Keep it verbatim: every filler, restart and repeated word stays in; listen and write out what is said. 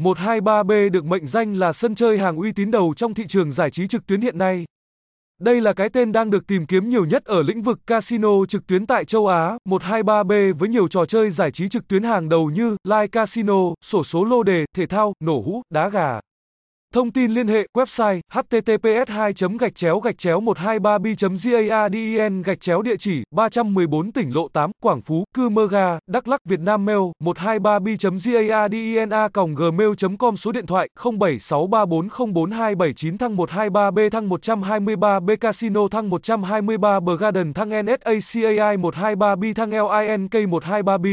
một hai ba B được mệnh danh là sân chơi hàng uy tín đầu trong thị trường giải trí trực tuyến hiện nay. Đây là cái tên đang được tìm kiếm nhiều nhất ở lĩnh vực casino trực tuyến tại châu Á. một hai ba B với nhiều trò chơi giải trí trực tuyến hàng đầu như Live Casino, xổ số lô đề, thể thao, nổ hũ, đá gà. Thông tin liên hệ website h t t p s hai gạch chéo gạch chéo một hai ba b chấm gadin gạch chéo địa chỉ ba trăm mười bốn tỉnh lộ tám Quảng Phú Cư Mơ Ga Đắk Lắk Việt Nam mail một hai ba b chấm gadina gmail chấm com số điện thoại không bảy sáu ba bốn không bốn hai bảy chín thăng một hai ba b thăng một hai ba b Casino thăng một hai ba b Garden thăng nsacai một hai ba b thăng link một hai ba b